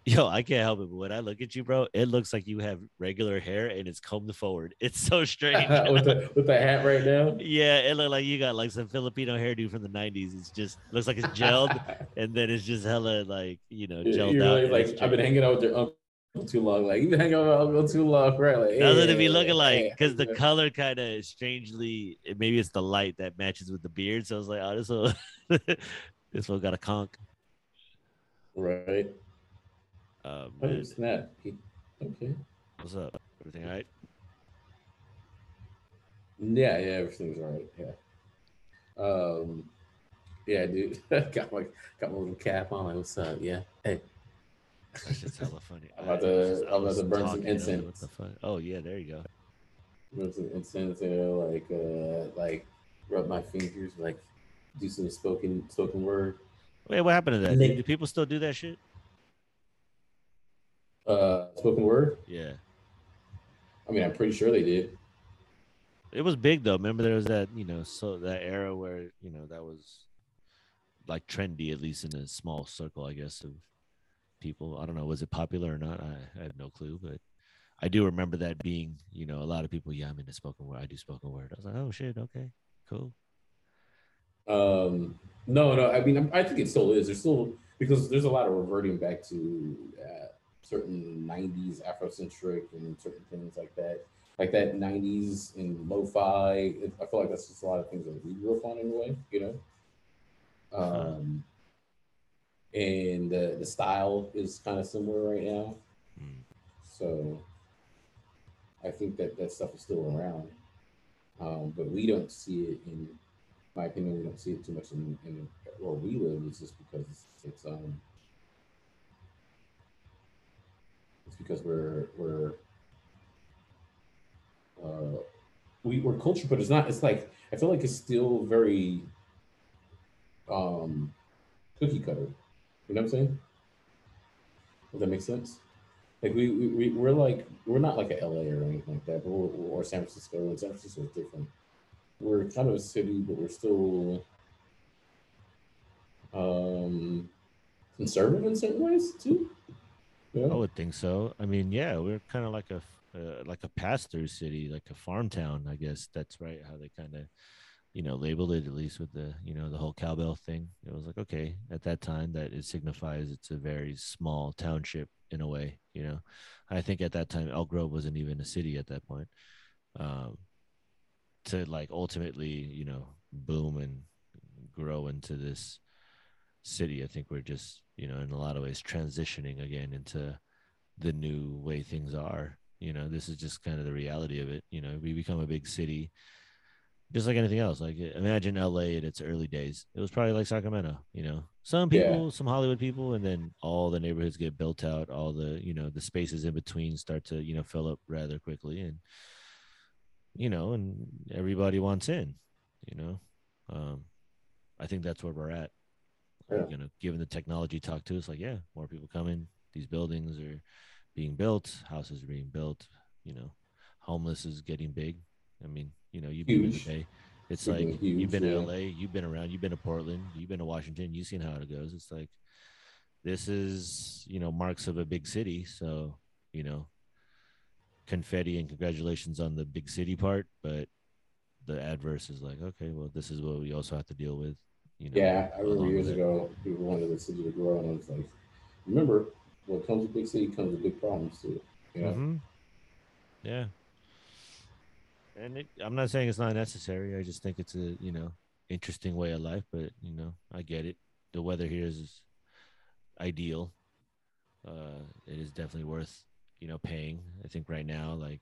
Yo, I can't help it, but when I look at you, bro, it looks like you have regular hair and it's combed forward. It's so strange. with the hat right now? Yeah, it looked like you got like some Filipino hairdo from the 90s. It's just, looks like it's gelled, and then it's just hella like, you know, gelled You're out. Really like, I've been hanging out with your uncle too long. Like, you've been hanging out with your uncle too long, right? Like, that's what it be looking like, because the color kind of strangely, maybe it's the light that matches with the beard. So I was like, oh, this one got a conk. Right. Okay. What's up? Everything all right? Yeah, everything's all right. Yeah. Dude. got my little cap on. Like, what's up? Yeah. Hey. That's just hella funny. I'm about to burn some incense. Oh yeah, there you go. Burn some incense, like rub my fingers, like do some spoken word. Wait, what happened to that? Do people still do that shit? Spoken word? Yeah. I mean, I'm pretty sure they did. It was big though. Remember there was that, you know, so that era where, you know, that was like trendy, at least in a small circle, I guess, of people. I don't know, was it popular or not? I have no clue, but I do remember that being, you know, a lot of people, I'm into spoken word. I do spoken word. I was like, oh shit, okay, cool. No, I mean, I think it still is. There's still, because there's a lot of reverting back to certain 90s Afrocentric and certain things like that 90s and lo-fi. I feel like that's just a lot of things that we grew up on in a way, you know? And the style is kind of similar right now. So I think that stuff is still around. But we don't see it, in my opinion, we don't see it too much in where we live. It's just because because we're culture, but it's not. It's like, I feel like it's still very cookie cutter. You know what I'm saying? Does that make sense? Like we're like, we're not like a LA or anything like that, but or San Francisco. And San Francisco is different. We're kind of a city, but we're still conservative in certain ways too. Yeah. I would think so. I mean, yeah, we're kind of like a pass-through city, like a farm town, I guess. That's right, how they kind of, you know, labeled it, at least with the, you know, the whole cowbell thing. It was like, okay, at that time, that it signifies it's a very small township in a way, you know. I think at that time, Elk Grove wasn't even a city at that point. To like ultimately, you know, boom and grow into this city, I think we're just, you know, in a lot of ways transitioning again into the new way things are. You know, this is just kind of the reality of it. You know, we become a big city just like anything else. Like, imagine LA in its early days. It was probably like Sacramento, you know, some people, some Hollywood people, and then all the neighborhoods get built out. All the, you know, the spaces in between start to, you know, fill up rather quickly, and, you know, and everybody wants in, you know. I think that's where we're at. Yeah. You know, given the technology talk to us, like, yeah, more people coming. These buildings are being built. Houses are being built. You know, homeless is getting big. I mean, you know, you've been in the Bay. It's like, you've been to LA. You've been around. You've been to Portland. You've been to Washington. You've seen how it goes. It's like, this is, you know, marks of a big city. So, you know, confetti and congratulations on the big city part, but the adverse is like, okay, well, this is what we also have to deal with. You know, yeah, I remember years ago, people wanted the city to grow, and I was like, remember, what comes with big city comes with big problems too. You know? Mm-hmm. Yeah. And I'm not saying it's not necessary. I just think it's a, you know, interesting way of life, but, you know, I get it. The weather here is ideal. It is definitely worth, you know, paying. I think right now, like,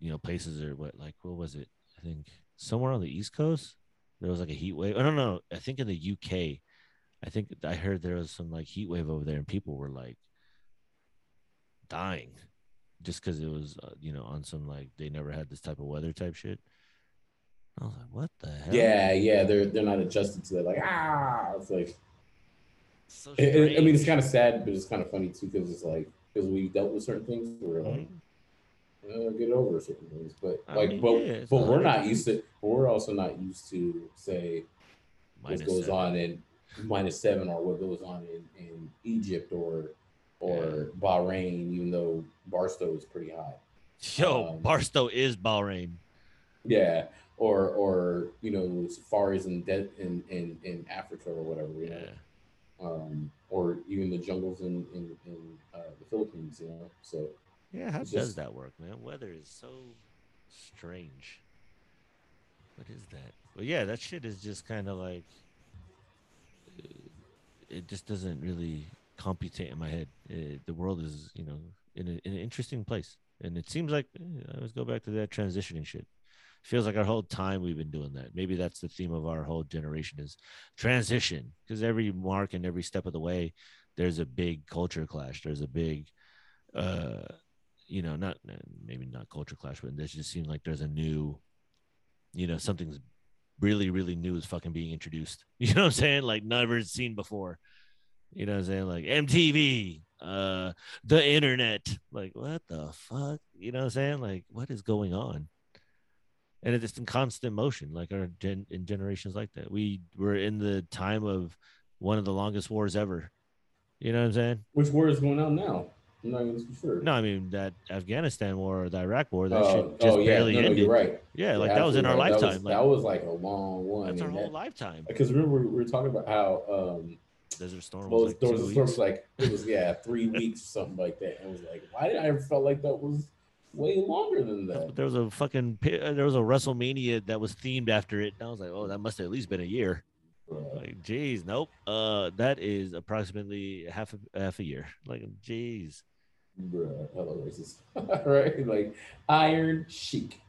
you know, places are what was it? I think somewhere on the East Coast, there was like a heat wave. I don't know. I think in the UK, I think I heard there was some like heat wave over there and people were like dying just because it was, you know, on some like they never had this type of weather type shit. I was like, what the hell? Yeah. They're not adjusted to that. Like, it's like, so I mean, it's kind of sad, but it's kind of funny too, because it's like, because we've dealt with certain things, we're like, get over certain things, but like, but we're not used to. We're also not used to say what goes on in -7 or what goes on in Egypt or Bahrain, even though Barstow is pretty high. Barstow is Bahrain. Yeah, or you know, safaris in Africa or whatever. You know? Or even the jungles in the Philippines. You know, so. Yeah, how does that work, man? Weather is so strange. What is that? Well, yeah, that shit is just kind of like, it just doesn't really compute in my head. The world is, you know, in an interesting place. And it seems like, I always go back to that transitioning shit. It feels like our whole time we've been doing that. Maybe that's the theme of our whole generation is transition. Because every mark and every step of the way, there's a big culture clash. There's a big... you know, not culture clash, but it just seems like there's a new, you know, something's really, really new is fucking being introduced. You know what I'm saying? Like never seen before. You know what I'm saying? Like MTV, the internet. Like what the fuck? You know what I'm saying? Like what is going on? And it's just in constant motion. Like our in generations like that, we were in the time of one of the longest wars ever. You know what I'm saying? Which war is going on now? I'm not even sure. No, I mean that Afghanistan war or the Iraq war, that shit just barely ended. You're right. Yeah, like that was in our lifetime. That was like a long one. That's our whole lifetime. Because remember we were talking about how Desert Storm was like Desert Storm was like it was 3 weeks or something like that. And I was like, why did I ever felt like that was way longer than that? But there was a there was a WrestleMania that was themed after it, and I was like, oh, that must have at least been a year. Like, geez, nope. That is approximately half a year. Like, geez. Bruh, hello racist. Right? Like, Iron Sheik.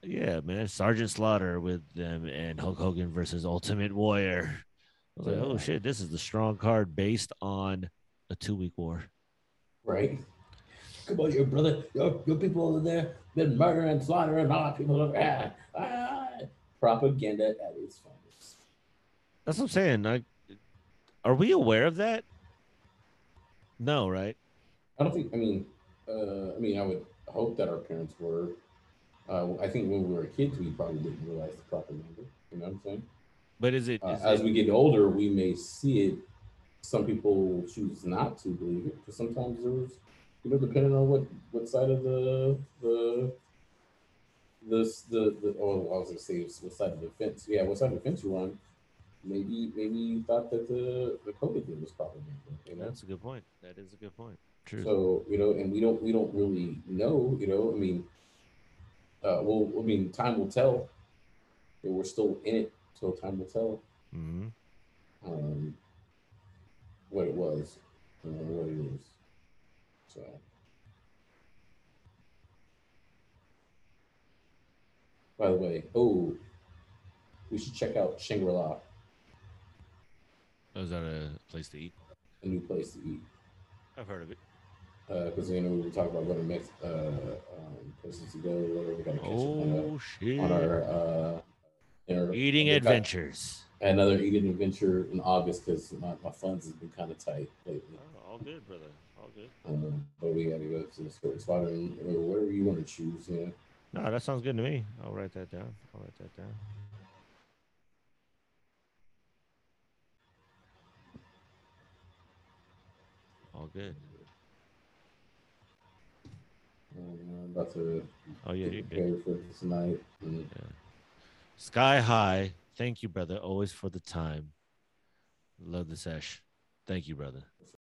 Yeah, man. Sergeant Slaughter with them and Hulk Hogan versus Ultimate Warrior. I was like, oh, shit, this is the strong card based on a 2-week war. Right. Come on, your brother. Your people over there been murdering and slaughtering all people over there. Propaganda at its finest. That's what I'm saying. Like, are we aware of that? No, right? I don't think. I mean, I would hope that our parents were. I think when we were kids, we probably didn't realize the propaganda. You know what I'm saying? But is it as we get older, we may see it. Some people choose not to believe it because sometimes there's, you know, depending on what side of what side of the fence you're on. Maybe you thought that the COVID thing was propaganda. You know? That's a good point. That is a good point. True. So, you know, and we don't really know, you know, I mean, time will tell. We're still in it, so time will tell. Mm-hmm. What it was and what it is. So. By the way, we should check out Shangri-La. Oh, is that a place to eat? A new place to eat. I've heard of it. Because, you know, we were talking about going to Mexico, places to go, whatever. We got to catch up on our eating adventures. Another eating adventure in August because my funds has been kind of tight lately. Oh, all good, brother. All good. But we got to go to the sports spot or whatever you want to choose, you know. No, that sounds good to me. I'll write that down. All good. I'm about to get prepared for tonight. Yeah. Sky High. Thank you, brother. Always for the time. Love the sesh. Thank you, brother.